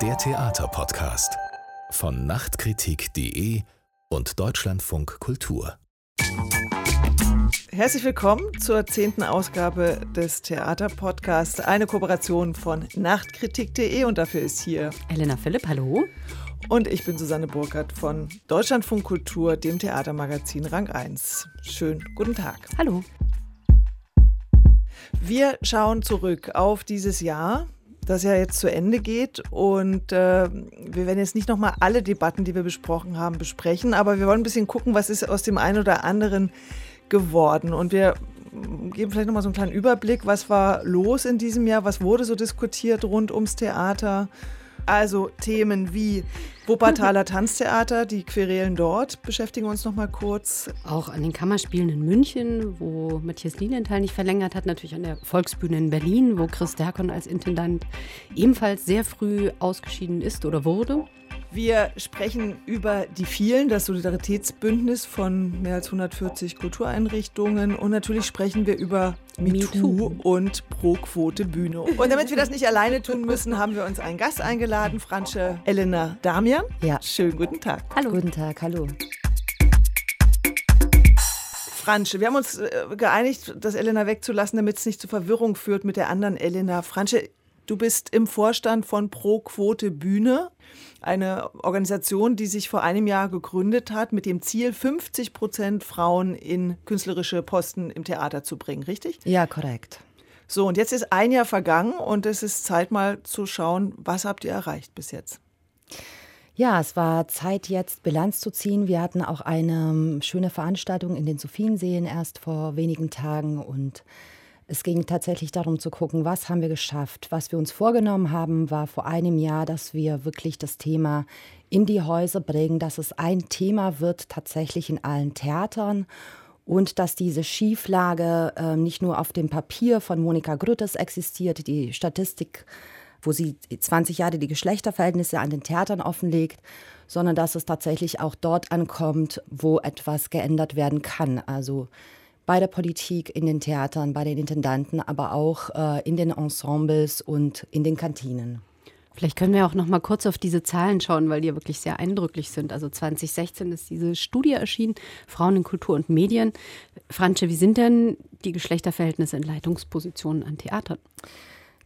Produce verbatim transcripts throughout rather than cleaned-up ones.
Der Theaterpodcast von Nachtkritik.de und Deutschlandfunk Kultur. Herzlich willkommen zur zehnten Ausgabe des Theaterpodcasts, eine Kooperation von Nachtkritik.de, und dafür ist hier Elena Philipp, hallo. Und ich bin Susanne Burkert von Deutschlandfunk Kultur, dem Theatermagazin Rang eins. Schönen guten Tag. Hallo. Wir schauen zurück auf dieses Jahr, das ja jetzt zu Ende geht, und äh, wir werden jetzt nicht nochmal alle Debatten, die wir besprochen haben, besprechen, aber wir wollen ein bisschen gucken, was ist aus dem einen oder anderen geworden, und wir geben vielleicht nochmal so einen kleinen Überblick, was war los in diesem Jahr, was wurde so diskutiert rund ums Theater. Also Themen wie Wuppertaler Tanztheater, die Querelen dort, beschäftigen wir uns noch mal kurz. Auch an den Kammerspielen in München, wo Matthias Lilienthal nicht verlängert hat. Natürlich an der Volksbühne in Berlin, wo Chris Dercon als Intendant ebenfalls sehr früh ausgeschieden ist oder wurde. Wir sprechen über die Vielen, das Solidaritätsbündnis von mehr als hundertvierzig Kultureinrichtungen. Und natürlich sprechen wir über MeToo und Pro Quote Bühne. Und damit wir das nicht alleine tun müssen, haben wir uns einen Gast eingeladen, Franche Elena Damian. Ja. Schönen guten Tag. Hallo. Guten Tag, hallo. Franche, wir haben uns geeinigt, das Elena wegzulassen, damit es nicht zu Verwirrung führt mit der anderen Elena. Franche, du bist im Vorstand von Pro Quote Bühne, eine Organisation, die sich vor einem Jahr gegründet hat, mit dem Ziel, fünfzig Prozent Frauen in künstlerische Posten im Theater zu bringen, richtig? Ja, korrekt. So, und jetzt ist ein Jahr vergangen und es ist Zeit, mal zu schauen, was habt ihr erreicht bis jetzt? Ja, es war Zeit, jetzt Bilanz zu ziehen. Wir hatten auch eine schöne Veranstaltung in den Sophiensælen erst vor wenigen Tagen, und es ging tatsächlich darum zu gucken, was haben wir geschafft. Was wir uns vorgenommen haben, war vor einem Jahr, dass wir wirklich das Thema in die Häuser bringen, dass es ein Thema wird tatsächlich in allen Theatern, und dass diese Schieflage äh, nicht nur auf dem Papier von Monika Grütters existiert, die Statistik, wo sie zwanzig Jahre die Geschlechterverhältnisse an den Theatern offenlegt, sondern dass es tatsächlich auch dort ankommt, wo etwas geändert werden kann. Also bei der Politik, in den Theatern, bei den Intendanten, aber auch äh, in den Ensembles und in den Kantinen. Vielleicht können wir auch noch mal kurz auf diese Zahlen schauen, weil die ja wirklich sehr eindrücklich sind. Also zwanzig sechzehn ist diese Studie erschienen, Frauen in Kultur und Medien. Franche, wie sind denn die Geschlechterverhältnisse in Leitungspositionen an Theatern?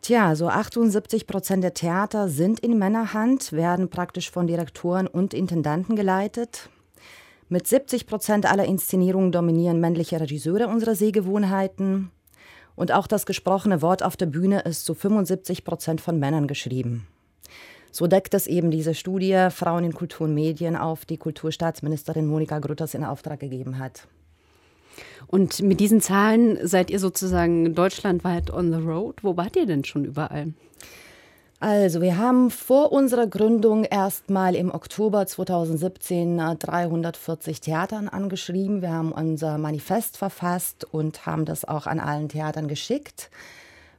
Tja, so achtundsiebzig Prozent der Theater sind in Männerhand, werden praktisch von Direktoren und Intendanten geleitet. Mit siebzig Prozent aller Inszenierungen dominieren männliche Regisseure unsere Sehgewohnheiten. Und auch das gesprochene Wort auf der Bühne ist zu fünfundsiebzig Prozent von Männern geschrieben. So deckt es eben diese Studie Frauen in Kultur und Medien auf, die Kulturstaatsministerin Monika Grütters in Auftrag gegeben hat. Und mit diesen Zahlen seid ihr sozusagen deutschlandweit on the road. Wo wart ihr denn schon überall? Also, wir haben vor unserer Gründung erstmal im Oktober zweitausendsiebzehn dreihundertvierzig Theatern angeschrieben. Wir haben unser Manifest verfasst und haben das auch an allen Theatern geschickt.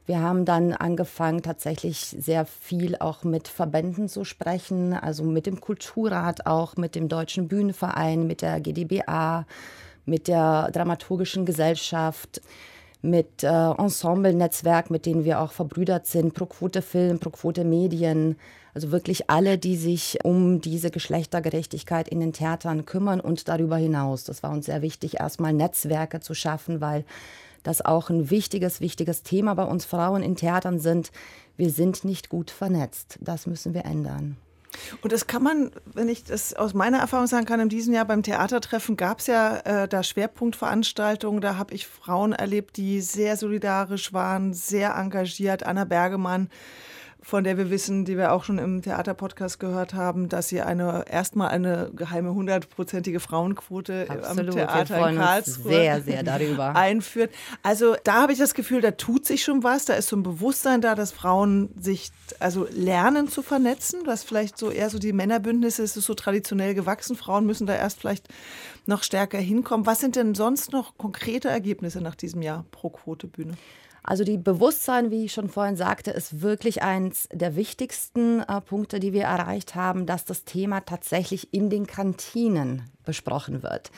Wir haben dann angefangen, tatsächlich sehr viel auch mit Verbänden zu sprechen, also mit dem Kulturrat auch, mit dem Deutschen Bühnenverein, mit der G d B A, mit der Dramaturgischen Gesellschaft, mit äh, Ensemble-Netzwerk, mit denen wir auch verbrüdert sind, Pro Quote Film, Pro Quote Medien, also wirklich alle, die sich um diese Geschlechtergerechtigkeit in den Theatern kümmern und darüber hinaus. Das war uns sehr wichtig, erstmal Netzwerke zu schaffen, weil das auch ein wichtiges, wichtiges Thema bei uns Frauen in Theatern sind. Wir sind nicht gut vernetzt. Das müssen wir ändern. Und das kann man, wenn ich das aus meiner Erfahrung sagen kann, in diesem Jahr beim Theatertreffen gab es ja äh, da Schwerpunktveranstaltungen, da habe ich Frauen erlebt, die sehr solidarisch waren, sehr engagiert. Anna Bergemann, von der wir wissen, die wir auch schon im Theaterpodcast gehört haben, dass sie eine erstmal eine geheime hundertprozentige Frauenquote Absolut, am Theater in Karlsruhe sehr, sehr darüber. einführt. Also da habe ich das Gefühl, da tut sich schon was, da ist so ein Bewusstsein da, dass Frauen sich also lernen zu vernetzen, was vielleicht so eher so die Männerbündnisse, es ist so traditionell gewachsen, Frauen müssen da erst vielleicht noch stärker hinkommen. Was sind denn sonst noch konkrete Ergebnisse nach diesem Jahr Pro Quote Bühne? Also die Bewusstsein, wie ich schon vorhin sagte, ist wirklich eins der wichtigsten äh, Punkte, die wir erreicht haben, dass das Thema tatsächlich in den Kantinen besprochen wird.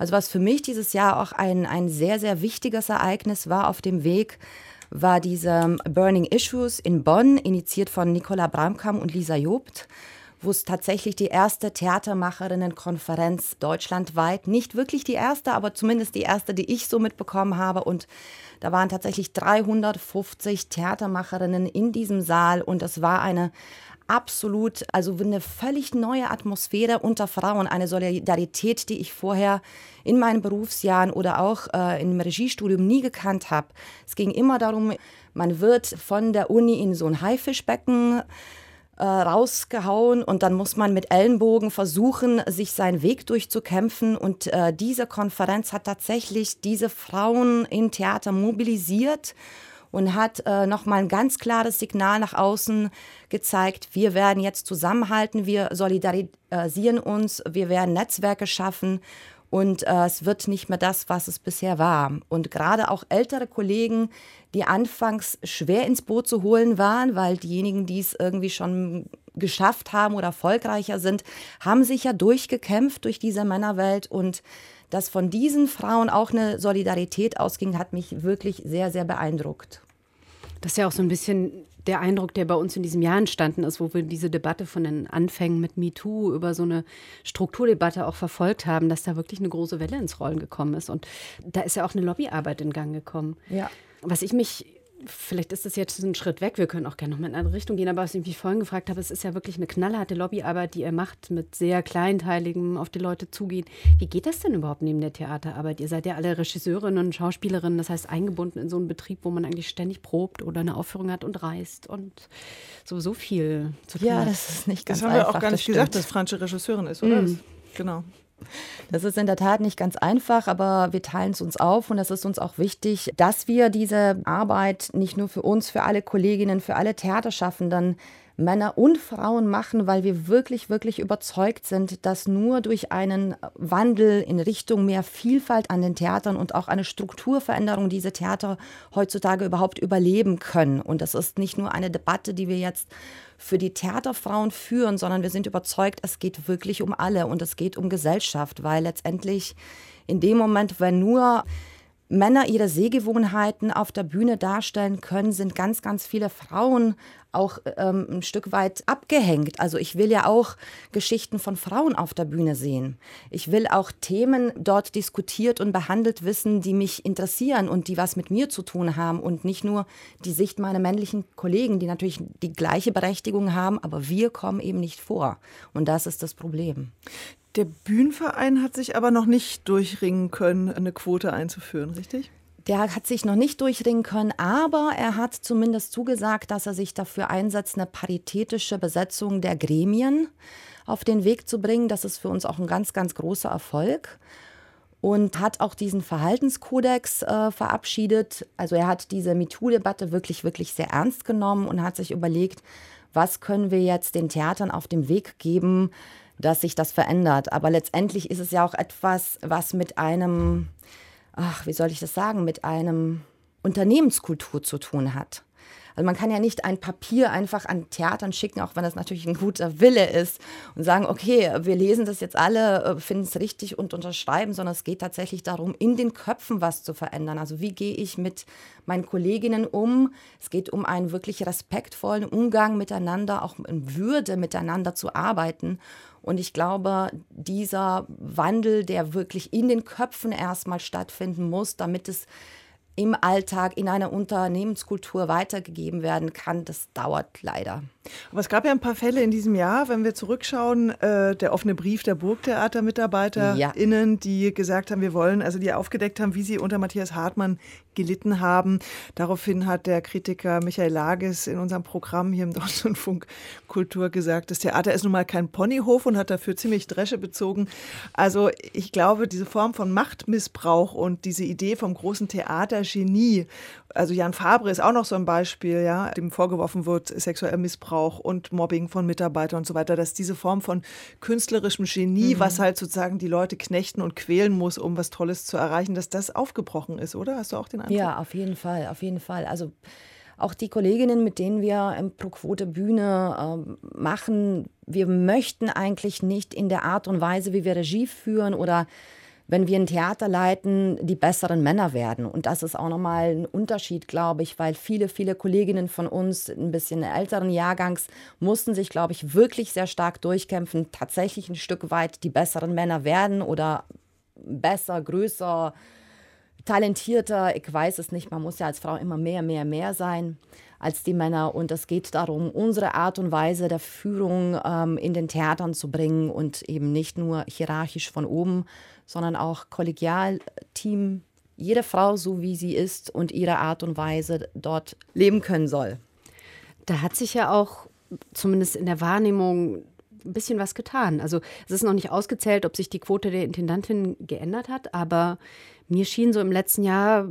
Also was für mich dieses Jahr auch ein, ein sehr, sehr wichtiges Ereignis war auf dem Weg, war dieser Burning Issues in Bonn, initiiert von Nicola Bramkamp und Lisa Jobt, wo es tatsächlich die erste Theatermacherinnenkonferenz deutschlandweit, nicht wirklich die erste, aber zumindest die erste, die ich so mitbekommen habe. Und da waren tatsächlich dreihundertfünfzig Theatermacherinnen in diesem Saal und es war eine absolut, also eine völlig neue Atmosphäre unter Frauen, eine Solidarität, die ich vorher in meinen Berufsjahren oder auch äh, im Regiestudium nie gekannt habe. Es ging immer darum, man wird von der Uni in so ein Haifischbecken Äh, rausgehauen und dann muss man mit Ellenbogen versuchen, sich seinen Weg durchzukämpfen. Und äh, diese Konferenz hat tatsächlich diese Frauen im Theater mobilisiert und hat äh, nochmal ein ganz klares Signal nach außen gezeigt, wir werden jetzt zusammenhalten, wir solidarisieren uns, wir werden Netzwerke schaffen und äh, es wird nicht mehr das, was es bisher war. Und gerade auch ältere Kollegen, die anfangs schwer ins Boot zu holen waren, weil diejenigen, die es irgendwie schon geschafft haben oder erfolgreicher sind, haben sich ja durchgekämpft durch diese Männerwelt. Und dass von diesen Frauen auch eine Solidarität ausging, hat mich wirklich sehr, sehr beeindruckt. Das ist ja auch so ein bisschen der Eindruck, der bei uns in diesem Jahr entstanden ist, wo wir diese Debatte von den Anfängen mit MeToo über so eine Strukturdebatte auch verfolgt haben, dass da wirklich eine große Welle ins Rollen gekommen ist. Und da ist ja auch eine Lobbyarbeit in Gang gekommen. Ja. Was ich mich, vielleicht ist das jetzt ein Schritt weg, wir können auch gerne noch mal in eine andere Richtung gehen, aber was ich mich vorhin gefragt habe, es ist ja wirklich eine knallharte Lobbyarbeit, die ihr macht, mit sehr kleinteiligem auf die Leute zugehen. Wie geht das denn überhaupt neben der Theaterarbeit? Ihr seid ja alle Regisseurinnen und Schauspielerinnen, das heißt eingebunden in so einen Betrieb, wo man eigentlich ständig probt oder eine Aufführung hat und reist und sowieso viel zu tun. Ja, das ist nicht ganz einfach. Das haben wir einfach, auch gar nicht das gesagt, dass Franche Regisseurin ist, oder? Mm. Genau. Das ist in der Tat nicht ganz einfach, aber wir teilen es uns auf und das ist uns auch wichtig, dass wir diese Arbeit nicht nur für uns, für alle Kolleginnen, für alle Theaterschaffenden, Männer und Frauen machen, weil wir wirklich, wirklich überzeugt sind, dass nur durch einen Wandel in Richtung mehr Vielfalt an den Theatern und auch eine Strukturveränderung diese Theater heutzutage überhaupt überleben können. Und das ist nicht nur eine Debatte, die wir jetzt für die Theaterfrauen führen, sondern wir sind überzeugt, es geht wirklich um alle und es geht um Gesellschaft, weil letztendlich in dem Moment, wenn nur Männer ihre Sehgewohnheiten auf der Bühne darstellen können, sind ganz, ganz viele Frauen auch ähm, ein Stück weit abgehängt. Also ich will ja auch Geschichten von Frauen auf der Bühne sehen. Ich will auch Themen dort diskutiert und behandelt wissen, die mich interessieren und die was mit mir zu tun haben und nicht nur die Sicht meiner männlichen Kollegen, die natürlich die gleiche Berechtigung haben, aber wir kommen eben nicht vor. Und das ist das Problem. Der Bühnenverein hat sich aber noch nicht durchringen können, eine Quote einzuführen, richtig? Der hat sich noch nicht durchringen können, aber er hat zumindest zugesagt, dass er sich dafür einsetzt, eine paritätische Besetzung der Gremien auf den Weg zu bringen. Das ist für uns auch ein ganz, ganz großer Erfolg. Und hat auch diesen Verhaltenskodex äh, verabschiedet. Also er hat diese MeToo-Debatte wirklich, wirklich sehr ernst genommen und hat sich überlegt, was können wir jetzt den Theatern auf dem Weg geben, dass sich das verändert. Aber letztendlich ist es ja auch etwas, was mit einem, ach, wie soll ich das sagen, mit einem Unternehmenskultur zu tun hat. Also man kann ja nicht ein Papier einfach an Theatern schicken, auch wenn das natürlich ein guter Wille ist und sagen, okay, wir lesen das jetzt alle, finden es richtig und unterschreiben, sondern es geht tatsächlich darum, in den Köpfen was zu verändern. Also wie gehe ich mit meinen Kolleginnen um? Es geht um einen wirklich respektvollen Umgang miteinander, auch in Würde miteinander zu arbeiten. Und ich glaube, dieser Wandel, der wirklich in den Köpfen erstmal stattfinden muss, damit es im Alltag, in einer Unternehmenskultur weitergegeben werden kann, das dauert leider. Aber es gab ja ein paar Fälle in diesem Jahr, wenn wir zurückschauen, äh, der offene Brief der BurgtheatermitarbeiterInnen, ja. die gesagt haben, wir wollen, also die aufgedeckt haben, wie sie unter Matthias Hartmann gelitten haben. Daraufhin hat der Kritiker Michael Lages in unserem Programm hier im Deutschlandfunk Kultur gesagt, das Theater ist nun mal kein Ponyhof und hat dafür ziemlich Dresche bezogen. Also ich glaube, diese Form von Machtmissbrauch und diese Idee vom großen Theatergenie, also Jan Fabre ist auch noch so ein Beispiel, ja, dem vorgeworfen wird, sexueller Missbrauch und Mobbing von Mitarbeitern und so weiter, dass diese Form von künstlerischem Genie, mhm. was halt sozusagen die Leute knechten und quälen muss, um was Tolles zu erreichen, dass das aufgebrochen ist, oder? Hast du auch den Eindruck? Ja, auf jeden Fall, auf jeden Fall. Also auch die Kolleginnen, mit denen wir im Pro Quote Bühne äh, machen, wir möchten eigentlich nicht in der Art und Weise, wie wir Regie führen oder wenn wir ein Theater leiten, die besseren Männer werden. Und das ist auch nochmal ein Unterschied, glaube ich, weil viele, viele Kolleginnen von uns, ein bisschen älteren Jahrgangs, mussten sich, glaube ich, wirklich sehr stark durchkämpfen, tatsächlich ein Stück weit die besseren Männer werden oder besser, größer, talentierter, ich weiß es nicht, man muss ja als Frau immer mehr, mehr, mehr sein als die Männer, und es geht darum, unsere Art und Weise der Führung ähm, in den Theatern zu bringen und eben nicht nur hierarchisch von oben, sondern auch kollegial, Team, jede Frau so wie sie ist und ihre Art und Weise dort leben können soll. Da hat sich ja auch, zumindest in der Wahrnehmung, ein bisschen was getan. Also es ist noch nicht ausgezählt, ob sich die Quote der Intendantin geändert hat, aber mir schien so im letzten Jahr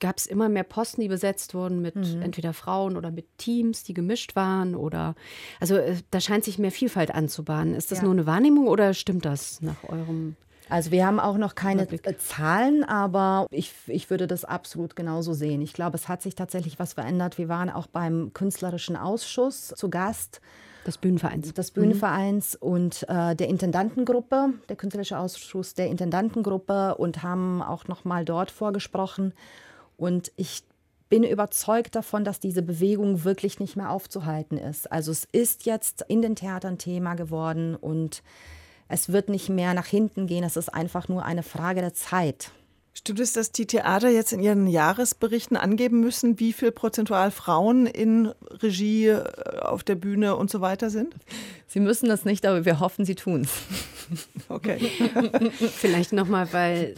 gab es immer mehr Posten, die besetzt wurden mit mhm. entweder Frauen oder mit Teams, die gemischt waren, oder also da scheint sich mehr Vielfalt anzubahnen. Ist das ja. nur eine Wahrnehmung oder stimmt das nach eurem? Also wir haben auch noch keine Überblick. Zahlen, aber ich, ich würde das absolut genauso sehen. Ich glaube, es hat sich tatsächlich was verändert. Wir waren auch beim künstlerischen Ausschuss zu Gast. Des Bühnenvereins. Des Bühnenvereins mhm. und äh, der Intendantengruppe, der künstlerische Ausschuss der Intendantengruppe, und haben auch nochmal dort vorgesprochen. Und ich bin überzeugt davon, dass diese Bewegung wirklich nicht mehr aufzuhalten ist. Also es ist jetzt in den Theatern Thema geworden und es wird nicht mehr nach hinten gehen. Es ist einfach nur eine Frage der Zeit. Stimmt es, dass die Theater jetzt in ihren Jahresberichten angeben müssen, wie viel prozentual Frauen in Regie, auf der Bühne und so weiter sind? Sie müssen das nicht, aber wir hoffen, sie tun es. Okay. Vielleicht nochmal, weil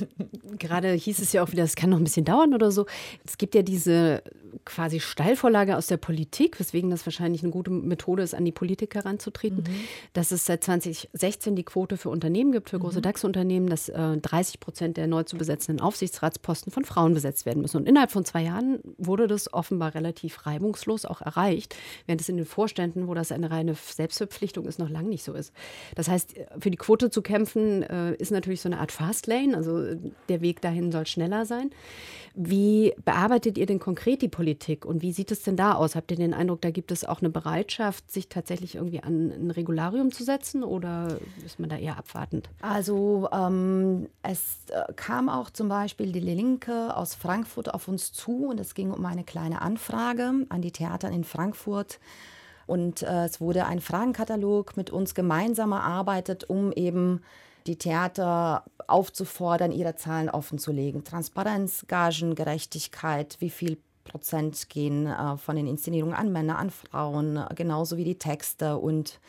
gerade hieß es ja auch wieder, es kann noch ein bisschen dauern oder so. Es gibt ja diese quasi Steilvorlage aus der Politik, weswegen das wahrscheinlich eine gute Methode ist, an die Politik heranzutreten, mhm. dass es seit zwanzig sechzehn die Quote für Unternehmen gibt, für große mhm. DAX-Unternehmen, dass äh, dreißig Prozent der neu zu besetzenden Aufsichtsratsposten von Frauen besetzt werden müssen. Und innerhalb von zwei Jahren wurde das offenbar relativ reibungslos auch erreicht, während es in den Vorständen, wo das eine reine Selbstverpflichtung ist, noch lange nicht so ist. Das heißt, für die Quote zu kämpfen, äh, ist natürlich so eine Art Fastlane, also der Weg dahin soll schneller sein. Wie bearbeitet ihr denn konkret die Politik? Politik. Und wie sieht es denn da aus? Habt ihr den Eindruck, da gibt es auch eine Bereitschaft, sich tatsächlich irgendwie an ein Regularium zu setzen, oder ist man da eher abwartend? Also ähm, es kam auch zum Beispiel die Linke aus Frankfurt auf uns zu, und es ging um eine kleine Anfrage an die Theater in Frankfurt. Und äh, es wurde ein Fragenkatalog mit uns gemeinsam erarbeitet, um eben die Theater aufzufordern, ihre Zahlen offenzulegen. Transparenz, Gagen, Gerechtigkeit, wie viel Prozent gehen äh, von den Inszenierungen an Männer, an Frauen, äh, genauso wie die Texte. Und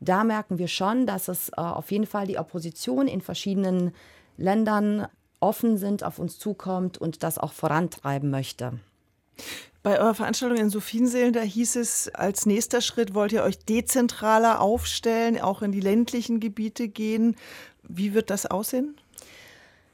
da merken wir schon, dass es äh, auf jeden Fall die Opposition in verschiedenen Ländern offen sind, auf uns zukommt und das auch vorantreiben möchte. Bei eurer Veranstaltung in Sophiensælen, da hieß es, als nächster Schritt wollt ihr euch dezentraler aufstellen, auch in die ländlichen Gebiete gehen. Wie wird das aussehen?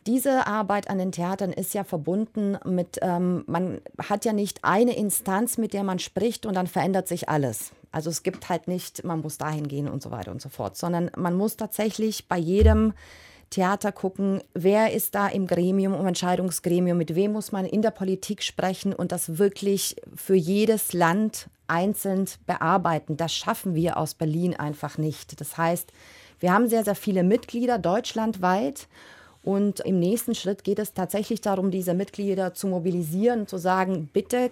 Diese Arbeit an den Theatern ist ja verbunden mit, ähm, man hat ja nicht eine Instanz, mit der man spricht und dann verändert sich alles. Also es gibt halt nicht, man muss dahin gehen und so weiter und so fort, sondern man muss tatsächlich bei jedem Theater gucken, wer ist da im Gremium, im Entscheidungsgremium, mit wem muss man in der Politik sprechen und das wirklich für jedes Land einzeln bearbeiten. Das schaffen wir aus Berlin einfach nicht. Das heißt, wir haben sehr, sehr viele Mitglieder deutschlandweit. Und im nächsten Schritt geht es tatsächlich darum, diese Mitglieder zu mobilisieren, zu sagen, bitte,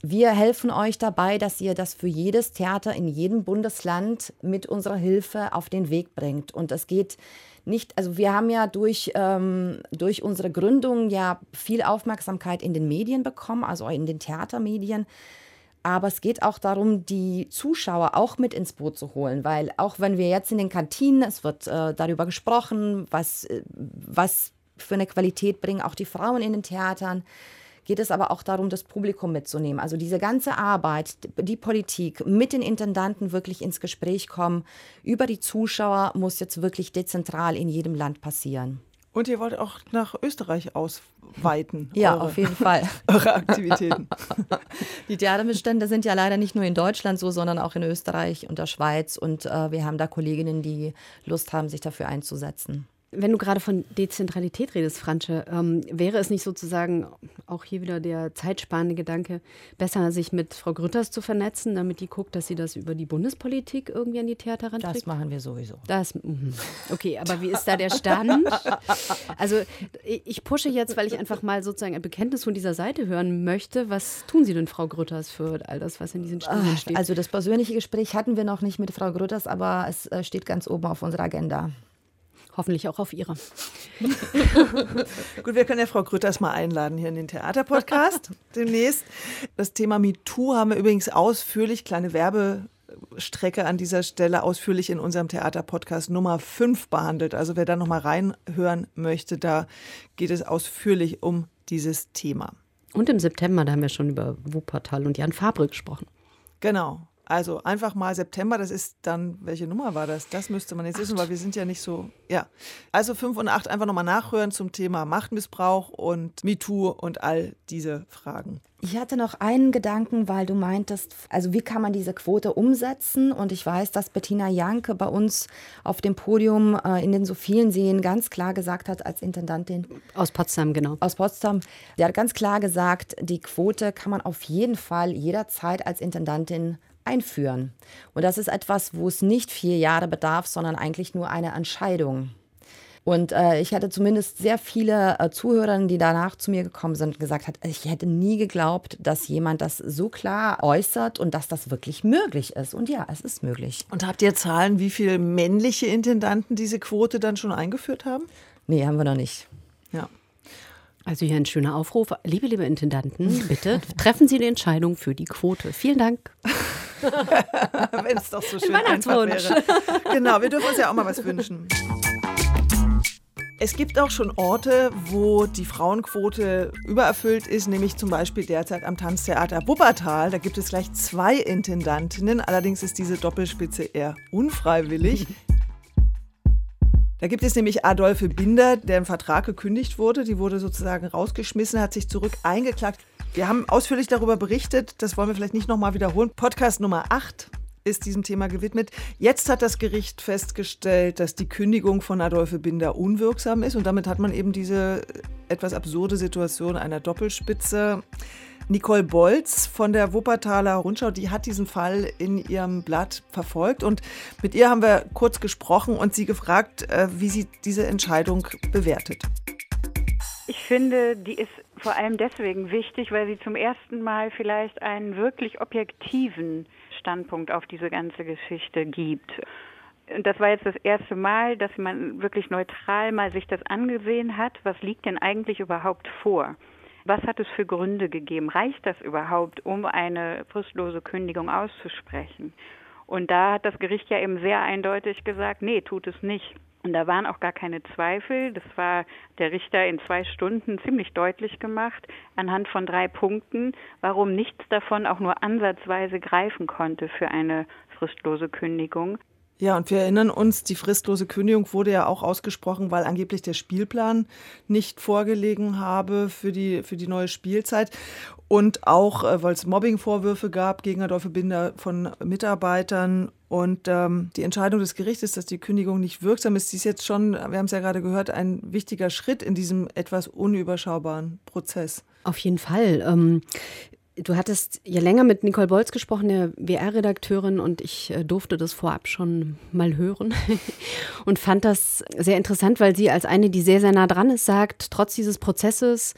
wir helfen euch dabei, dass ihr das für jedes Theater in jedem Bundesland mit unserer Hilfe auf den Weg bringt. Und es geht nicht, also wir haben ja durch, ähm, durch unsere Gründung ja viel Aufmerksamkeit in den Medien bekommen, also in den Theatermedien. Aber es geht auch darum, die Zuschauer auch mit ins Boot zu holen, weil auch wenn wir jetzt in den Kantinen, es wird äh, darüber gesprochen, was, äh, was für eine Qualität bringen auch die Frauen in den Theatern, geht es aber auch darum, das Publikum mitzunehmen. Also diese ganze Arbeit, die Politik, mit den Intendanten wirklich ins Gespräch kommen, über die Zuschauer muss jetzt wirklich dezentral in jedem Land passieren. Und ihr wollt auch nach Österreich ausweiten. Ja, eure, auf jeden Fall. Eure Aktivitäten. Die Theaterbestände sind ja leider nicht nur in Deutschland so, sondern auch in Österreich und der Schweiz. Und äh, wir haben da Kolleginnen, die Lust haben, sich dafür einzusetzen. Wenn du gerade von Dezentralität redest, Franche, ähm, wäre es nicht sozusagen auch hier wieder der zeitsparende Gedanke, besser sich mit Frau Grütters zu vernetzen, damit die guckt, dass sie das über die Bundespolitik irgendwie an die Theater ranträgt? Das machen wir sowieso. Das, okay, aber wie ist da der Stand? Also ich pushe jetzt, weil ich einfach mal sozusagen ein Bekenntnis von dieser Seite hören möchte. Was tun Sie denn, Frau Grütters, für all das, was in diesen Studien steht? Also das persönliche Gespräch hatten wir noch nicht mit Frau Grütters, aber es steht ganz oben auf unserer Agenda. Hoffentlich auch auf ihre. Gut, wir können ja Frau Grütters mal einladen hier in den Theaterpodcast demnächst. Das Thema MeToo haben wir übrigens ausführlich, kleine Werbestrecke an dieser Stelle, ausführlich in unserem Theaterpodcast Nummer fünf behandelt. Also wer da nochmal reinhören möchte, da geht es ausführlich um dieses Thema. Und im September, da haben wir schon über Wuppertal und Jan Fabre gesprochen. Genau. Also einfach mal September, das ist dann, welche Nummer war das? Das müsste man jetzt wissen, weil wir sind ja nicht so, ja. Also fünf und acht einfach nochmal nachhören zum Thema Machtmissbrauch und MeToo und all diese Fragen. Ich hatte noch einen Gedanken, weil du meintest, also wie kann man diese Quote umsetzen? Und ich weiß, dass Bettina Janke bei uns auf dem Podium äh, in den Sophiensælen ganz klar gesagt hat, als Intendantin. Aus Potsdam, genau. Aus Potsdam. Die hat ganz klar gesagt, die Quote kann man auf jeden Fall jederzeit als Intendantin einführen. Und das ist etwas, wo es nicht vier Jahre bedarf, sondern eigentlich nur eine Entscheidung. Und äh, ich hatte zumindest sehr viele äh, Zuhörerinnen, die danach zu mir gekommen sind und gesagt hat, ich hätte nie geglaubt, dass jemand das so klar äußert und dass das wirklich möglich ist. Und ja, es ist möglich. Und habt ihr Zahlen, wie viele männliche Intendanten diese Quote dann schon eingeführt haben? Nee, haben wir noch nicht. Ja. Also hier ein schöner Aufruf. Liebe, liebe Intendanten, bitte treffen Sie die Entscheidung für die Quote. Vielen Dank. Wenn es doch so schön einfach wäre. Genau, wir dürfen uns ja auch mal was wünschen. Es gibt auch schon Orte, wo die Frauenquote übererfüllt ist, nämlich zum Beispiel derzeit am Tanztheater Wuppertal. Da gibt es gleich zwei Intendantinnen, allerdings ist diese Doppelspitze eher unfreiwillig. Da gibt es nämlich Adolphe Binder, der im Vertrag gekündigt wurde. Die wurde sozusagen rausgeschmissen, hat sich zurück eingeklagt. Wir haben ausführlich darüber berichtet, das wollen wir vielleicht nicht nochmal wiederholen. Podcast Nummer acht ist diesem Thema gewidmet. Jetzt hat das Gericht festgestellt, dass die Kündigung von Adolphe Binder unwirksam ist. Und damit hat man eben diese etwas absurde Situation einer Doppelspitze. Nicole Bolz von der Wuppertaler Rundschau, die hat diesen Fall in ihrem Blatt verfolgt und mit ihr haben wir kurz gesprochen und sie gefragt, wie sie diese Entscheidung bewertet. Ich finde, die ist vor allem deswegen wichtig, weil sie zum ersten Mal vielleicht einen wirklich objektiven Standpunkt auf diese ganze Geschichte gibt. Und das war jetzt das erste Mal, dass man wirklich neutral mal sich das angesehen hat, was liegt denn eigentlich überhaupt vor? Was hat es für Gründe gegeben? Reicht das überhaupt, um eine fristlose Kündigung auszusprechen? Und da hat das Gericht ja eben sehr eindeutig gesagt, nee, tut es nicht. Und da waren auch gar keine Zweifel. Das war der Richter in zwei Stunden ziemlich deutlich gemacht, anhand von drei Punkten, warum nichts davon auch nur ansatzweise greifen konnte für eine fristlose Kündigung. Ja, und wir erinnern uns, die fristlose Kündigung wurde ja auch ausgesprochen, weil angeblich der Spielplan nicht vorgelegen habe für die, für die neue Spielzeit. Und auch, weil es Mobbingvorwürfe gab gegen Adolphe Binder von Mitarbeitern. Und ähm, die Entscheidung des Gerichtes, dass die Kündigung nicht wirksam ist, die ist jetzt schon, wir haben es ja gerade gehört, ein wichtiger Schritt in diesem etwas unüberschaubaren Prozess. Auf jeden Fall. Ähm Du hattest ja länger mit Nicole Bolz gesprochen, der W R-Redakteurin, und ich durfte das vorab schon mal hören und fand das sehr interessant, weil sie als eine, die sehr, sehr nah dran ist, sagt, trotz dieses Prozesses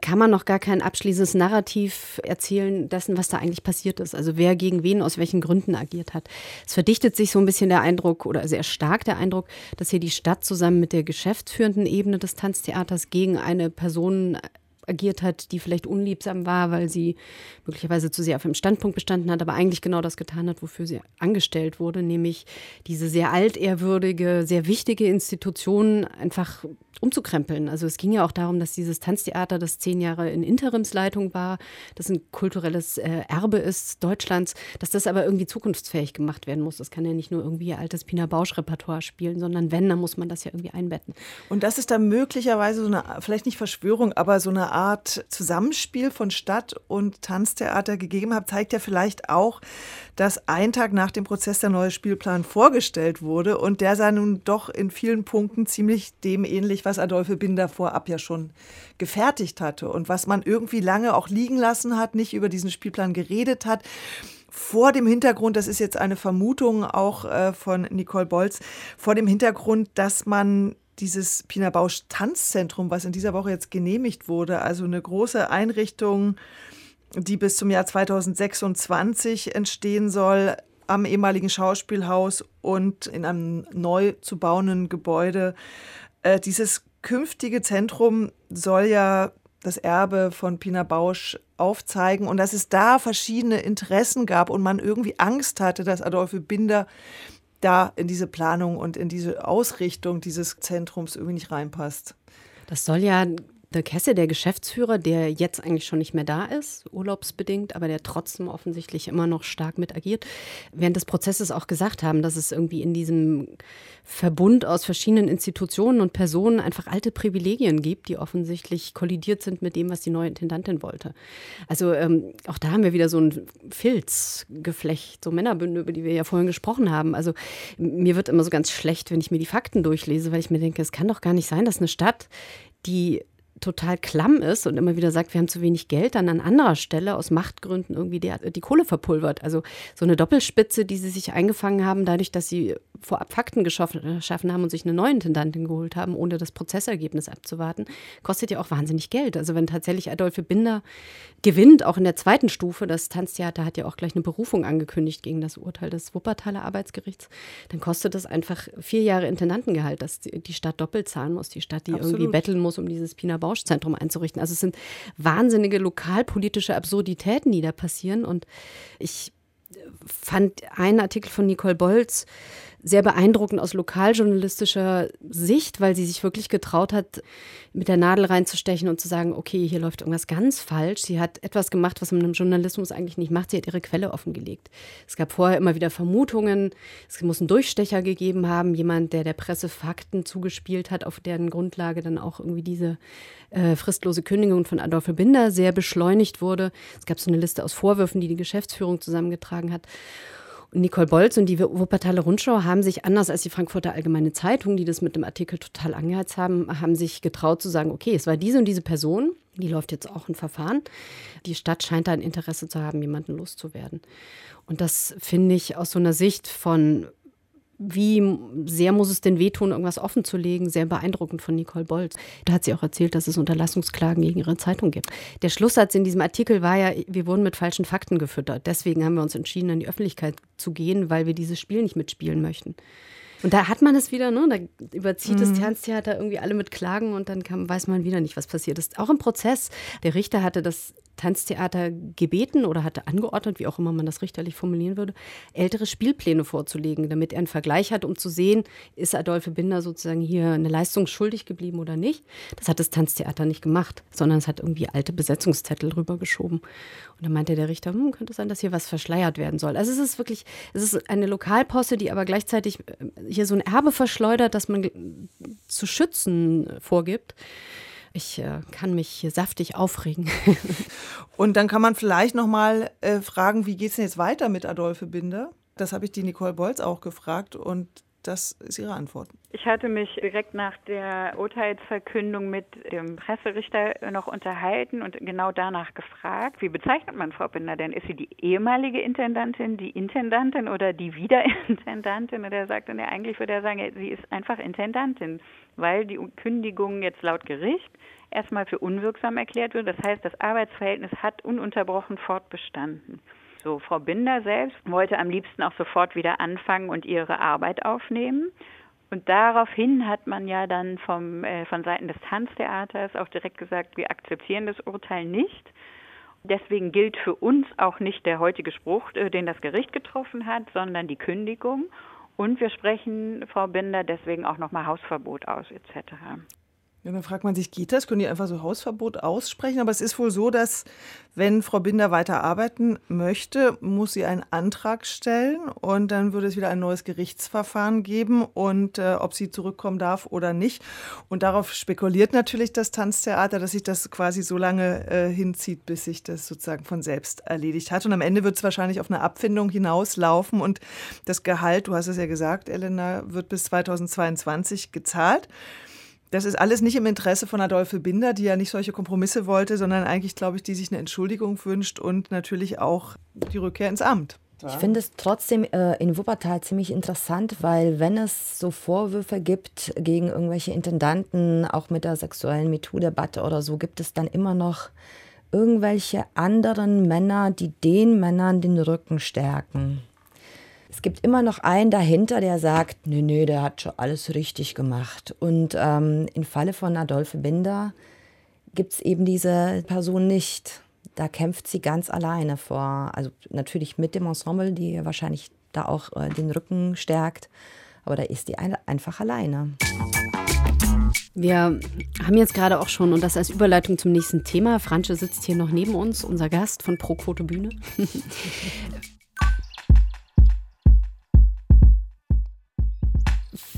kann man noch gar kein abschließendes Narrativ erzählen dessen, was da eigentlich passiert ist, also wer gegen wen, aus welchen Gründen agiert hat. Es verdichtet sich so ein bisschen der Eindruck oder sehr stark der Eindruck, dass hier die Stadt zusammen mit der geschäftsführenden Ebene des Tanztheaters gegen eine Person agiert hat, die vielleicht unliebsam war, weil sie möglicherweise zu sehr auf ihrem Standpunkt bestanden hat, aber eigentlich genau das getan hat, wofür sie angestellt wurde, nämlich diese sehr altehrwürdige, sehr wichtige Institution einfach umzukrempeln. Also es ging ja auch darum, dass dieses Tanztheater, das zehn Jahre in Interimsleitung war, das ein kulturelles äh, Erbe ist Deutschlands, dass das aber irgendwie zukunftsfähig gemacht werden muss. Das kann ja nicht nur irgendwie ihr altes Pina-Bausch-Repertoire spielen, sondern wenn, dann muss man das ja irgendwie einbetten. Und das ist dann möglicherweise so eine, vielleicht nicht Verschwörung, aber so eine Art Art Zusammenspiel von Stadt- und Tanztheater gegeben habt, zeigt ja vielleicht auch, dass ein Tag nach dem Prozess der neue Spielplan vorgestellt wurde und der sei nun doch in vielen Punkten ziemlich dem ähnlich, was Adolphe Binder vorab ja schon gefertigt hatte und was man irgendwie lange auch liegen lassen hat, nicht über diesen Spielplan geredet hat. Vor dem Hintergrund, das ist jetzt eine Vermutung auch äh, von Nicole Bolz, vor dem Hintergrund, dass man dieses Pina Bausch Tanzzentrum, was in dieser Woche jetzt genehmigt wurde, also eine große Einrichtung, die bis zum Jahr zweitausendsechsundzwanzig entstehen soll, am ehemaligen Schauspielhaus und in einem neu zu bauenden Gebäude. Äh, dieses künftige Zentrum soll ja das Erbe von Pina Bausch aufzeigen und dass es da verschiedene Interessen gab und man irgendwie Angst hatte, dass Adolphe Binder da in diese Planung und in diese Ausrichtung dieses Zentrums irgendwie nicht reinpasst. Das soll ja der Kesse, der Geschäftsführer, der jetzt eigentlich schon nicht mehr da ist, urlaubsbedingt, aber der trotzdem offensichtlich immer noch stark mit agiert, während des Prozesses auch gesagt haben, dass es irgendwie in diesem Verbund aus verschiedenen Institutionen und Personen einfach alte Privilegien gibt, die offensichtlich kollidiert sind mit dem, was die neue Intendantin wollte. Also ähm, auch da haben wir wieder so ein Filzgeflecht, so Männerbünde, über die wir ja vorhin gesprochen haben. Also mir wird immer so ganz schlecht, wenn ich mir die Fakten durchlese, weil ich mir denke, es kann doch gar nicht sein, dass eine Stadt, die total klamm ist und immer wieder sagt, wir haben zu wenig Geld, dann an anderer Stelle aus Machtgründen irgendwie die, die Kohle verpulvert. Also so eine Doppelspitze, die sie sich eingefangen haben, dadurch, dass sie vorab Fakten geschaffen, geschaffen haben und sich eine neue Intendantin geholt haben, ohne das Prozessergebnis abzuwarten, kostet ja auch wahnsinnig Geld. Also wenn tatsächlich Adolphe Binder gewinnt, auch in der zweiten Stufe, das Tanztheater hat ja auch gleich eine Berufung angekündigt gegen das Urteil des Wuppertaler Arbeitsgerichts, dann kostet das einfach vier Jahre Intendantengehalt, dass die Stadt doppelt zahlen muss, die Stadt, die Absolut. irgendwie betteln muss, um dieses Pina Bausch Zentrum einzurichten. Also es sind wahnsinnige lokalpolitische Absurditäten, die da passieren. Und ich fand einen Artikel von Nicole Bolz sehr beeindruckend aus lokaljournalistischer Sicht, weil sie sich wirklich getraut hat, mit der Nadel reinzustechen und zu sagen, okay, hier läuft irgendwas ganz falsch. Sie hat etwas gemacht, was man im Journalismus eigentlich nicht macht. Sie hat ihre Quelle offengelegt. Es gab vorher immer wieder Vermutungen. Es muss einen Durchstecher gegeben haben, jemand, der der Presse Fakten zugespielt hat, auf deren Grundlage dann auch irgendwie diese äh, fristlose Kündigung von Adolphe Binder sehr beschleunigt wurde. Es gab so eine Liste aus Vorwürfen, die die Geschäftsführung zusammengetragen hat. Nicole Bolz und die Wuppertaler Rundschau haben sich, anders als die Frankfurter Allgemeine Zeitung, die das mit dem Artikel total angeheizt haben, haben sich getraut zu sagen, okay, es war diese und diese Person, die läuft jetzt auch ein Verfahren. Die Stadt scheint da ein Interesse zu haben, jemanden loszuwerden. Und das finde ich aus so einer Sicht von, wie sehr muss es denn wehtun, irgendwas offen zu legen, sehr beeindruckend von Nicole Bolz. Da hat sie auch erzählt, dass es Unterlassungsklagen gegen ihre Zeitung gibt. Der Schlusssatz in diesem Artikel war ja, wir wurden mit falschen Fakten gefüttert. Deswegen haben wir uns entschieden, in die Öffentlichkeit zu gehen, weil wir dieses Spiel nicht mitspielen möchten. Und da hat man es wieder, ne? Da überzieht mhm. das Tanztheater irgendwie alle mit Klagen und dann kam, weiß man wieder nicht, was passiert ist. Auch im Prozess, der Richter hatte das Tanztheater gebeten oder hatte angeordnet, wie auch immer man das richterlich formulieren würde, ältere Spielpläne vorzulegen, damit er einen Vergleich hat, um zu sehen, ist Adolphe Binder sozusagen hier eine Leistung schuldig geblieben oder nicht. Das hat das Tanztheater nicht gemacht, sondern es hat irgendwie alte Besetzungszettel rübergeschoben. Und dann meinte der Richter, hm, könnte sein, dass hier was verschleiert werden soll. Also es ist wirklich, es ist eine Lokalposse, die aber gleichzeitig hier so ein Erbe verschleudert, das man zu schützen vorgibt. Ich äh, kann mich hier saftig aufregen. Und dann kann man vielleicht nochmal äh, fragen, wie geht's denn jetzt weiter mit Adolphe Binder? Das habe ich die Nicole Bolz auch gefragt und das ist ihre Antwort. Ich hatte mich direkt nach der Urteilsverkündung mit dem Presserichter noch unterhalten und genau danach gefragt, wie bezeichnet man Frau Binder denn? Ist sie die ehemalige Intendantin, die Intendantin oder die Wiederintendantin? Und er sagte, nee, eigentlich würde er sagen, sie ist einfach Intendantin, weil die Kündigung jetzt laut Gericht erstmal für unwirksam erklärt wird. Das heißt, das Arbeitsverhältnis hat ununterbrochen fortbestanden. So, Frau Binder selbst wollte am liebsten auch sofort wieder anfangen und ihre Arbeit aufnehmen. Und daraufhin hat man ja dann vom, äh, von Seiten des Tanztheaters auch direkt gesagt, wir akzeptieren das Urteil nicht. Deswegen gilt für uns auch nicht der heutige Spruch, äh, den das Gericht getroffen hat, sondern die Kündigung. Und wir sprechen Frau Binder deswegen auch nochmal Hausverbot aus et cetera. Ja, dann fragt man sich, geht das? Können die einfach so Hausverbot aussprechen? Aber es ist wohl so, dass wenn Frau Binder weiterarbeiten möchte, muss sie einen Antrag stellen und dann würde es wieder ein neues Gerichtsverfahren geben und äh, ob sie zurückkommen darf oder nicht. Und darauf spekuliert natürlich das Tanztheater, dass sich das quasi so lange äh, hinzieht, bis sich das sozusagen von selbst erledigt hat. Und am Ende wird es wahrscheinlich auf eine Abfindung hinauslaufen und das Gehalt, du hast es ja gesagt, Elena, wird bis zweitausendzweiundzwanzig gezahlt. Das ist alles nicht im Interesse von Adolphe Binder, die ja nicht solche Kompromisse wollte, sondern eigentlich, glaube ich, die sich eine Entschuldigung wünscht und natürlich auch die Rückkehr ins Amt. Ich finde es trotzdem äh, in Wuppertal ziemlich interessant, weil wenn es so Vorwürfe gibt gegen irgendwelche Intendanten, auch mit der sexuellen MeToo-Debatte oder so, gibt es dann immer noch irgendwelche anderen Männer, die den Männern den Rücken stärken. Es gibt immer noch einen dahinter, der sagt, nee, nee, der hat schon alles richtig gemacht. Und ähm, im Falle von Adolphe Binder gibt es eben diese Person nicht. Da kämpft sie ganz alleine vor. Also natürlich mit dem Ensemble, die wahrscheinlich da auch äh, den Rücken stärkt. Aber da ist die einfach alleine. Wir haben jetzt gerade auch schon, und das als Überleitung zum nächsten Thema, Franche sitzt hier noch neben uns, unser Gast von Pro Quote Bühne.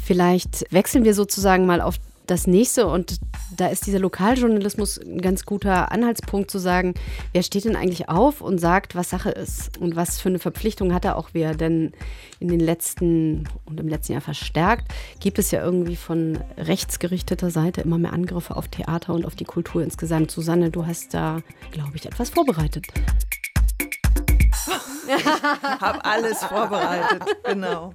Vielleicht wechseln wir sozusagen mal auf das nächste und da ist dieser Lokaljournalismus ein ganz guter Anhaltspunkt zu sagen, wer steht denn eigentlich auf und sagt, was Sache ist und was für eine Verpflichtung hat da auch wer, denn in den letzten und im letzten Jahr verstärkt gibt es ja irgendwie von rechtsgerichteter Seite immer mehr Angriffe auf Theater und auf die Kultur insgesamt. Susanne, du hast da, glaube ich, etwas vorbereitet. Ich habe alles vorbereitet, genau.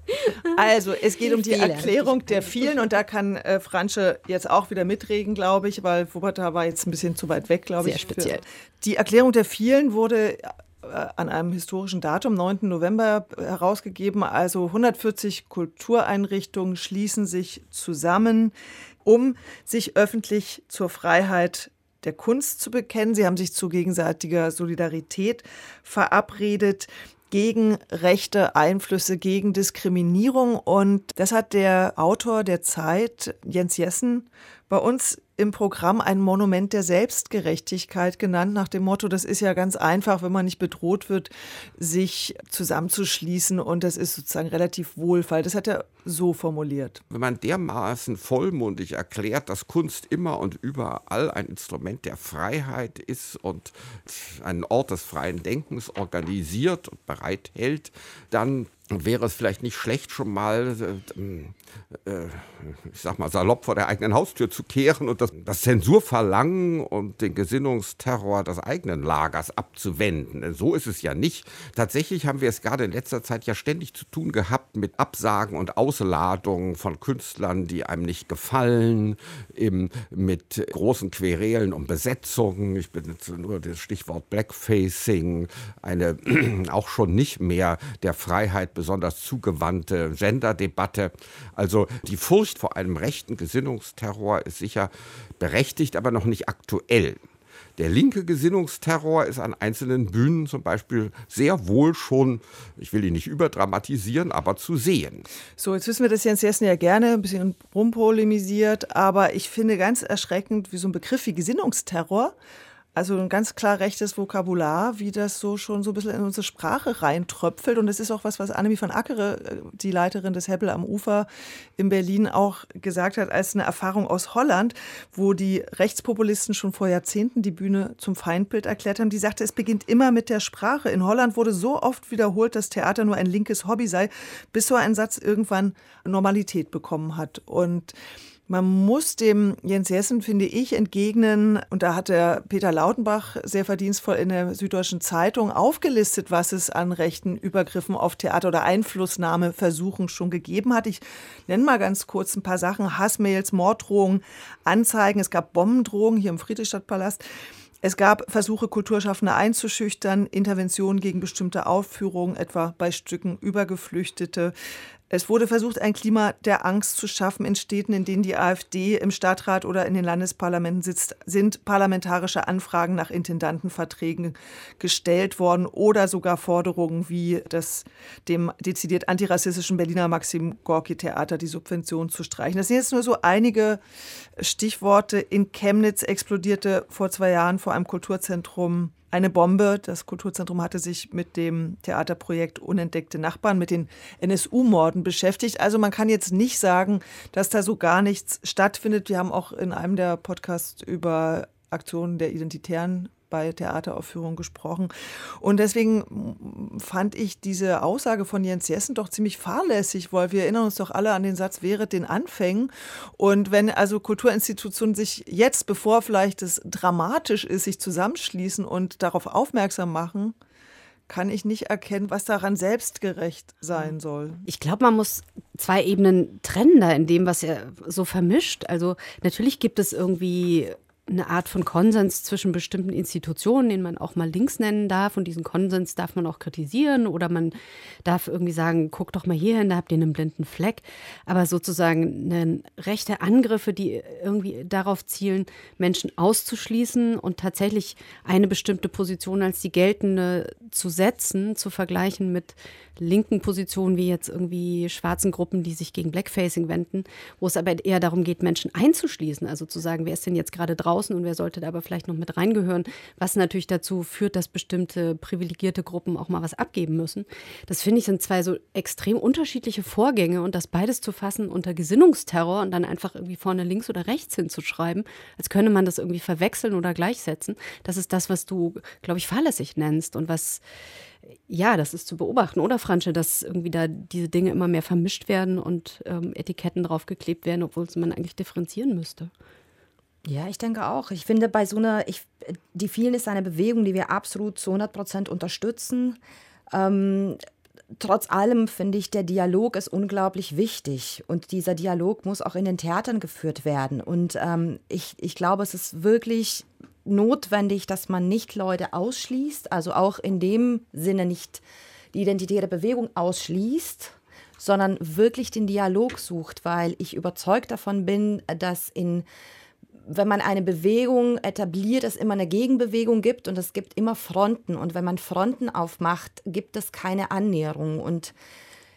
Also, es geht um die Erklärung der vielen und da kann äh, Franche jetzt auch wieder mitreden, glaube ich, weil Wuppertal war jetzt ein bisschen zu weit weg, glaube ich. Sehr speziell. Die Erklärung der vielen wurde an einem historischen Datum, neunten November, herausgegeben. Also hundertvierzig Kultureinrichtungen schließen sich zusammen, um sich öffentlich zur Freiheit zu der Kunst zu bekennen. Sie haben sich zu gegenseitiger Solidarität verabredet, gegen rechte Einflüsse, gegen Diskriminierung. Und das hat der Autor der Zeit, Jens Jessen, bei uns im Programm ein Monument der Selbstgerechtigkeit genannt, nach dem Motto, das ist ja ganz einfach, wenn man nicht bedroht wird, sich zusammenzuschließen und das ist sozusagen relativ wohlfeil. Das hat er so formuliert. Wenn man dermaßen vollmundig erklärt, dass Kunst immer und überall ein Instrument der Freiheit ist und einen Ort des freien Denkens organisiert und bereithält, dann wäre es vielleicht nicht schlecht, schon mal, äh, äh, ich sag mal, salopp vor der eigenen Haustür zu kehren und das, das Zensurverlangen und den Gesinnungsterror des eigenen Lagers abzuwenden. So ist es ja nicht. Tatsächlich haben wir es gerade in letzter Zeit ja ständig zu tun gehabt mit Absagen und Ausladungen von Künstlern, die einem nicht gefallen, eben mit großen Querelen und Besetzungen. Ich benutze nur das Stichwort Blackfacing, eine auch schon nicht mehr der Freiheit besonders zugewandte Genderdebatte. Also die Furcht vor einem rechten Gesinnungsterror ist sicher berechtigt, aber noch nicht aktuell. Der linke Gesinnungsterror ist an einzelnen Bühnen zum Beispiel sehr wohl schon, ich will ihn nicht überdramatisieren, aber zu sehen. So, jetzt wissen wir, dass Jens Jessen ja gerne ein bisschen rumpolemisiert, aber ich finde ganz erschreckend, wie so ein Begriff wie Gesinnungsterror, also ein ganz klar rechtes Vokabular, wie das so schon so ein bisschen in unsere Sprache reintröpfelt. Und das ist auch was, was Annemie von Ackere, die Leiterin des Hebbel am Ufer in Berlin, auch gesagt hat, als eine Erfahrung aus Holland, wo die Rechtspopulisten schon vor Jahrzehnten die Bühne zum Feindbild erklärt haben. Die sagte, es beginnt immer mit der Sprache. In Holland wurde so oft wiederholt, dass Theater nur ein linkes Hobby sei, bis so ein Satz irgendwann Normalität bekommen hat. Und man muss dem Jens Jessen, finde ich, entgegnen, und da hat der Peter Lautenbach sehr verdienstvoll in der Süddeutschen Zeitung aufgelistet, was es an rechten Übergriffen auf Theater oder Einflussnahmeversuchen schon gegeben hat. Ich nenne mal ganz kurz ein paar Sachen. Hassmails, Morddrohungen, Anzeigen, es gab Bombendrohungen hier im Friedrichstadtpalast. Es gab Versuche, Kulturschaffende einzuschüchtern, Interventionen gegen bestimmte Aufführungen, etwa bei Stücken über Geflüchtete. Es wurde versucht, ein Klima der Angst zu schaffen in Städten, in denen die AfD im Stadtrat oder in den Landesparlamenten sitzt, sind parlamentarische Anfragen nach Intendantenverträgen gestellt worden oder sogar Forderungen wie das dem dezidiert antirassistischen Berliner Maxim-Gorki-Theater die Subvention zu streichen. Das sind jetzt nur so einige Stichworte. In Chemnitz explodierte vor zwei Jahren vor einem Kulturzentrum eine Bombe. Das Kulturzentrum hatte sich mit dem Theaterprojekt Unentdeckte Nachbarn, mit den N S U-Morden beschäftigt. Also man kann jetzt nicht sagen, dass da so gar nichts stattfindet. Wir haben auch in einem der Podcasts über Aktionen der Identitären bei Theateraufführungen gesprochen. Und deswegen fand ich diese Aussage von Jens Jessen doch ziemlich fahrlässig, weil wir erinnern uns doch alle an den Satz, während den Anfängen. Und wenn also Kulturinstitutionen sich jetzt, bevor vielleicht es dramatisch ist, sich zusammenschließen und darauf aufmerksam machen, kann ich nicht erkennen, was daran selbstgerecht sein soll. Ich glaube, man muss zwei Ebenen trennen da in dem, was er so vermischt. Also natürlich gibt es irgendwie eine Art von Konsens zwischen bestimmten Institutionen, den man auch mal links nennen darf. Und diesen Konsens darf man auch kritisieren oder man darf irgendwie sagen, guck doch mal hier hin, da habt ihr einen blinden Fleck. Aber sozusagen eine rechte Angriffe, die irgendwie darauf zielen, Menschen auszuschließen und tatsächlich eine bestimmte Position als die geltende zu setzen, zu vergleichen mit linken Positionen wie jetzt irgendwie schwarzen Gruppen, die sich gegen Blackfacing wenden, wo es aber eher darum geht, Menschen einzuschließen. Also zu sagen, wer ist denn jetzt gerade draußen? Und wer sollte da aber vielleicht noch mit reingehören, was natürlich dazu führt, dass bestimmte privilegierte Gruppen auch mal was abgeben müssen. Das finde ich sind zwei so extrem unterschiedliche Vorgänge und das beides zu fassen unter Gesinnungsterror und dann einfach irgendwie vorne links oder rechts hinzuschreiben, als könne man das irgendwie verwechseln oder gleichsetzen, das ist das, was du, glaube ich, fahrlässig nennst und was, ja, das ist zu beobachten, oder Franche, dass irgendwie da diese Dinge immer mehr vermischt werden und ähm, Etiketten draufgeklebt werden, obwohl man eigentlich differenzieren müsste. Ja, ich denke auch. Ich finde, bei so einer, ich, die vielen ist eine Bewegung, die wir absolut zu hundert Prozent unterstützen. Ähm, trotz allem finde ich, der Dialog ist unglaublich wichtig. Und dieser Dialog muss auch in den Theatern geführt werden. Und ähm, ich, ich glaube, es ist wirklich notwendig, dass man nicht Leute ausschließt, also auch in dem Sinne nicht die identitäre Bewegung ausschließt, sondern wirklich den Dialog sucht, weil ich überzeugt davon bin, dass in wenn man eine Bewegung etabliert, es immer eine Gegenbewegung gibt und es gibt immer Fronten. Und wenn man Fronten aufmacht, gibt es keine Annäherung. Und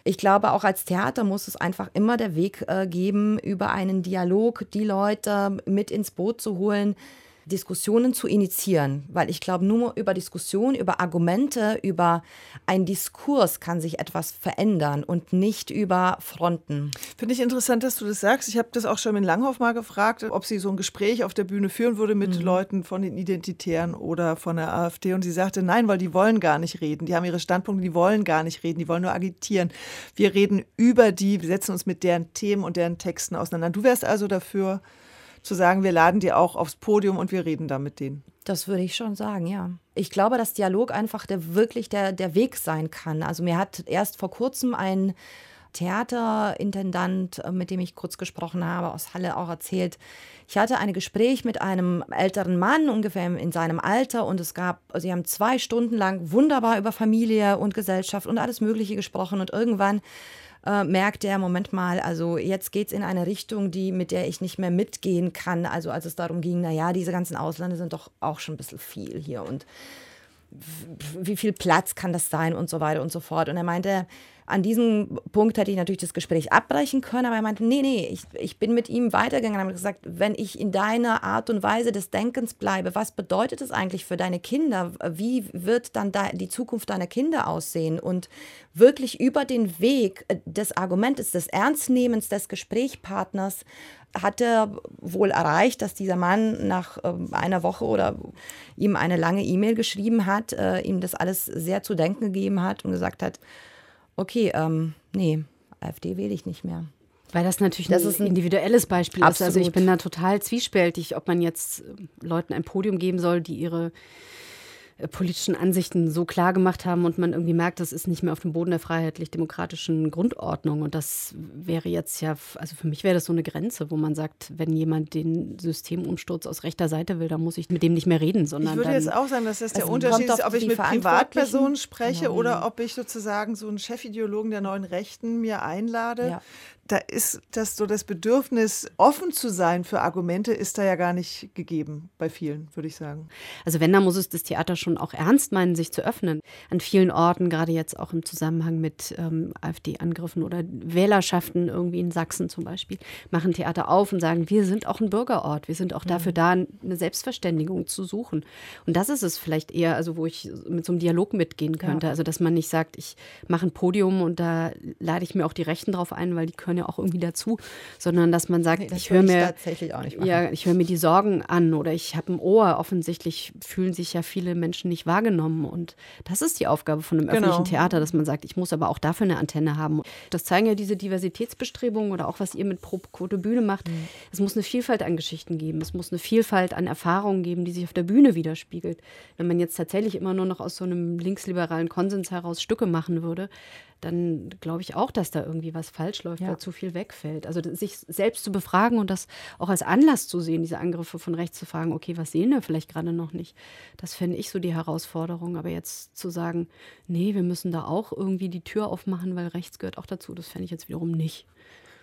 ich glaube, auch als Theater muss es einfach immer der Weg äh, geben, über einen Dialog die Leute mit ins Boot zu holen, Diskussionen zu initiieren. Weil ich glaube, nur über Diskussion, über Argumente, über einen Diskurs kann sich etwas verändern und nicht über Fronten. Finde ich interessant, dass du das sagst. Ich habe das auch schon mit Langhoff mal gefragt, ob sie so ein Gespräch auf der Bühne führen würde mit mhm. Leuten von den Identitären oder von der AfD. Und sie sagte, nein, weil die wollen gar nicht reden. Die haben ihre Standpunkte, die wollen gar nicht reden, die wollen nur agitieren. Wir reden über die, wir setzen uns mit deren Themen und deren Texten auseinander. Du wärst also dafür zu sagen, wir laden die auch aufs Podium und wir reden da mit denen. Das würde ich schon sagen, ja. Ich glaube, dass Dialog einfach der, wirklich der, der Weg sein kann. Also mir hat erst vor kurzem ein Theaterintendant, mit dem ich kurz gesprochen habe, aus Halle auch erzählt, ich hatte ein Gespräch mit einem älteren Mann, ungefähr in seinem Alter, und es gab, sie haben zwei Stunden lang wunderbar über Familie und Gesellschaft und alles Mögliche gesprochen und irgendwann Äh, merkt er, Moment mal, also jetzt geht es in eine Richtung, die, mit der ich nicht mehr mitgehen kann. Also als es darum ging, naja, diese ganzen Ausländer sind doch auch schon ein bisschen viel hier und wie viel Platz kann das sein und so weiter und so fort. Und er meinte, an diesem Punkt hätte ich natürlich das Gespräch abbrechen können, aber er meinte, nee, nee, ich, ich bin mit ihm weitergegangen und habe gesagt, wenn ich in deiner Art und Weise des Denkens bleibe, was bedeutet das eigentlich für deine Kinder? Wie wird dann da die Zukunft deiner Kinder aussehen? Und wirklich über den Weg des Argumentes, des Ernstnehmens des Gesprächspartners hat er wohl erreicht, dass dieser Mann nach einer Woche oder ihm eine lange E-Mail geschrieben hat, ihm das alles sehr zu denken gegeben hat und gesagt hat, okay, ähm, nee, AfD wähle ich nicht mehr. Weil das natürlich das ein individuelles Beispiel absolut. Ist. Also ich bin da total zwiespältig, ob man jetzt Leuten ein Podium geben soll, die ihre politischen Ansichten so klar gemacht haben und man irgendwie merkt, das ist nicht mehr auf dem Boden der freiheitlich-demokratischen Grundordnung. Und das wäre jetzt ja, also für mich wäre das so eine Grenze, wo man sagt, wenn jemand den Systemumsturz aus rechter Seite will, dann muss ich mit dem nicht mehr reden. Sondern ich würde dann, jetzt auch sagen, dass das der also Unterschied ist, ob ich mit Privatpersonen spreche genau. oder ob ich sozusagen so einen Chefideologen der neuen Rechten mir einlade. Ja. Da ist das so, das Bedürfnis, offen zu sein für Argumente, ist da ja gar nicht gegeben bei vielen, würde ich sagen. Also wenn, dann muss es das Theater schon auch ernst meinen, sich zu öffnen. An vielen Orten, gerade jetzt auch im Zusammenhang mit ähm, AfD-Angriffen oder Wählerschaften irgendwie in Sachsen zum Beispiel, machen Theater auf und sagen, wir sind auch ein Bürgerort, wir sind auch dafür da, eine Selbstverständigung zu suchen. Und das ist es vielleicht eher, also wo ich mit so einem Dialog mitgehen könnte. Ja. Also dass man nicht sagt, ich mache ein Podium und da lade ich mir auch die Rechten drauf ein, weil die können ja auch irgendwie dazu, sondern dass man sagt, nee, das ich höre mir tatsächlich auch nicht machen. Ja, ich höre mir die Sorgen an oder ich habe ein Ohr. Offensichtlich fühlen sich ja viele Menschen nicht wahrgenommen und das ist die Aufgabe von einem genau. öffentlichen Theater, dass man sagt, ich muss aber auch dafür eine Antenne haben. Das zeigen ja diese Diversitätsbestrebungen oder auch was ihr mit Pro Quote Bühne macht. Mhm. Es muss eine Vielfalt an Geschichten geben, es muss eine Vielfalt an Erfahrungen geben, die sich auf der Bühne widerspiegelt. Wenn man jetzt tatsächlich immer nur noch aus so einem linksliberalen Konsens heraus Stücke machen würde, dann glaube ich auch, dass da irgendwie was falsch läuft, ja. weil zu viel wegfällt. Also sich selbst zu befragen und das auch als Anlass zu sehen, diese Angriffe von rechts zu fragen, okay, was sehen wir vielleicht gerade noch nicht? Das fände ich so die Herausforderung. Aber jetzt zu sagen, nee, wir müssen da auch irgendwie die Tür aufmachen, weil rechts gehört auch dazu, das fände ich jetzt wiederum nicht.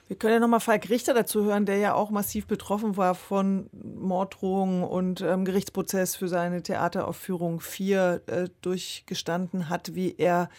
Wir können ja nochmal Falk Richter dazu hören, der ja auch massiv betroffen war von Morddrohungen und ähm, Gerichtsprozess für seine Theateraufführung vier äh, durchgestanden hat, wie er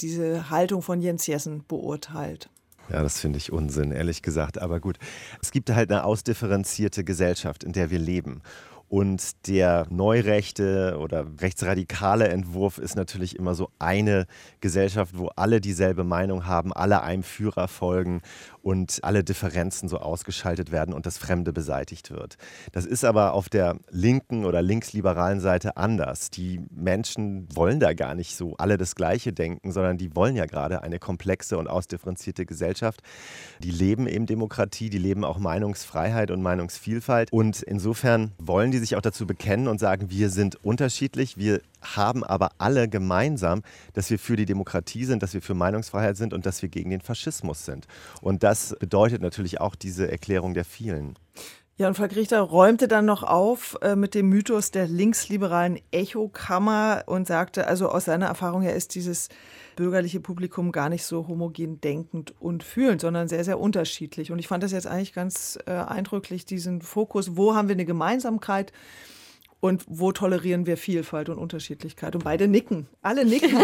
diese Haltung von Jens Jessen beurteilt. Ja, das finde ich Unsinn, ehrlich gesagt. Aber gut, es gibt halt eine ausdifferenzierte Gesellschaft, in der wir leben. Und der neurechte oder rechtsradikale Entwurf ist natürlich immer so eine Gesellschaft, wo alle dieselbe Meinung haben, alle einem Führer folgen und alle Differenzen so ausgeschaltet werden und das Fremde beseitigt wird. Das ist aber auf der linken oder linksliberalen Seite anders. Die Menschen wollen da gar nicht so alle das Gleiche denken, sondern die wollen ja gerade eine komplexe und ausdifferenzierte Gesellschaft. Die leben eben Demokratie, die leben auch Meinungsfreiheit und Meinungsvielfalt und insofern wollen die sich auch dazu bekennen und sagen, wir sind unterschiedlich, wir haben aber alle gemeinsam, dass wir für die Demokratie sind, dass wir für Meinungsfreiheit sind und dass wir gegen den Faschismus sind. Und das bedeutet natürlich auch diese Erklärung der vielen. Ja, und Falk Richter räumte dann noch auf äh, mit dem Mythos der linksliberalen Echokammer und sagte, also aus seiner Erfahrung her ist dieses bürgerliche Publikum gar nicht so homogen denkend und fühlend, sondern sehr, sehr unterschiedlich. Und ich fand das jetzt eigentlich ganz äh, eindrücklich, diesen Fokus, wo haben wir eine Gemeinsamkeit und wo tolerieren wir Vielfalt und Unterschiedlichkeit. Und beide nicken, alle nicken.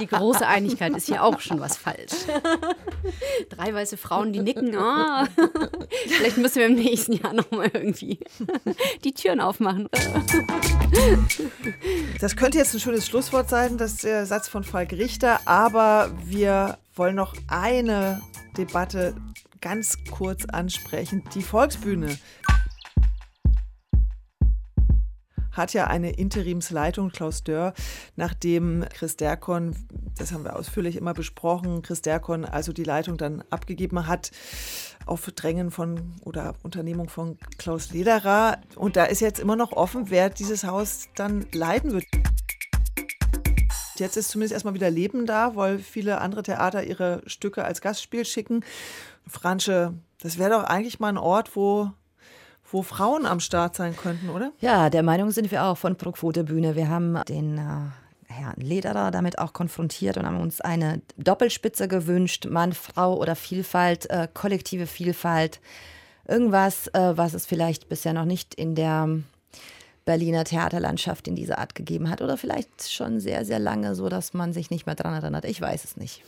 Die große Einigkeit ist hier auch schon was falsch. Drei weiße Frauen, die nicken. Oh. Vielleicht müssen wir im nächsten Jahr nochmal irgendwie die Türen aufmachen. Das könnte jetzt ein schönes Schlusswort sein, das ist der Satz von Falk Richter. Aber wir wollen noch eine Debatte ganz kurz ansprechen. Die Volksbühne hat ja eine Interimsleitung, Klaus Dörr, nachdem Chris Dercon, das haben wir ausführlich immer besprochen, Chris Dercon also die Leitung dann abgegeben hat, auf Drängen von oder Unternehmung von Klaus Lederer. Und da ist jetzt immer noch offen, wer dieses Haus dann leiten wird. Jetzt ist zumindest erstmal wieder Leben da, weil viele andere Theater ihre Stücke als Gastspiel schicken. Franche, das wäre doch eigentlich mal ein Ort, wo... wo Frauen am Start sein könnten, oder? Ja, der Meinung sind wir auch von Pro Quote Bühne. Wir haben den äh, Herrn Lederer damit auch konfrontiert und haben uns eine Doppelspitze gewünscht, Mann, Frau oder Vielfalt, äh, kollektive Vielfalt, irgendwas, äh, was es vielleicht bisher noch nicht in der Berliner Theaterlandschaft in dieser Art gegeben hat oder vielleicht schon sehr, sehr lange so, dass man sich nicht mehr dran erinnert. Ich weiß es nicht.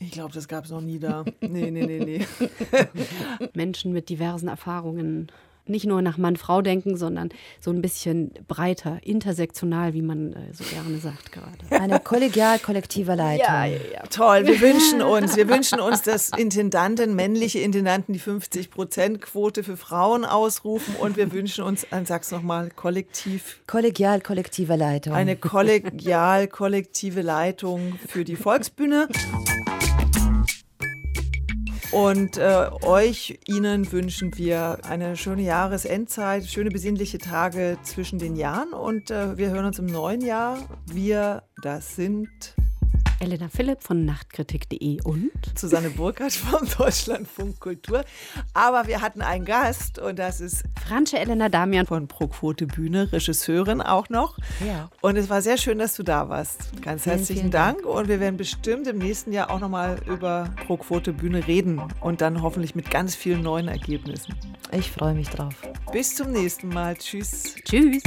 Ich glaube, das gab es noch nie da. Nee, nee, nee, nee. Menschen mit diversen Erfahrungen. Nicht nur nach Mann-Frau denken, sondern so ein bisschen breiter, intersektional, wie man so gerne sagt gerade. Eine kollegial-kollektive Leitung. Ja, ja, ja. Toll, wir wünschen uns, wir wünschen uns, dass Intendanten, männliche Intendanten die fünfzig Prozent Quote für Frauen ausrufen und wir wünschen uns, sag's nochmal, kollektiv. Kollegial-kollektive Leitung. Eine kollegial-kollektive Leitung für die Volksbühne. Und äh, euch, Ihnen wünschen wir eine schöne Jahresendzeit, schöne besinnliche Tage zwischen den Jahren. Und äh, wir hören uns im neuen Jahr. Wir, das sind Elena Philipp von Nachtkritik punkt de und Susanne Burkert vom Deutschlandfunk Kultur. Aber wir hatten einen Gast und das ist Franche Elena Damian von Pro Quote Bühne, Regisseurin auch noch. Ja. Und es war sehr schön, dass du da warst. Ganz vielen, herzlichen vielen Dank. Dank. Und wir werden bestimmt im nächsten Jahr auch nochmal über Pro Quote Bühne reden und dann hoffentlich mit ganz vielen neuen Ergebnissen. Ich freue mich drauf. Bis zum nächsten Mal. Tschüss. Tschüss.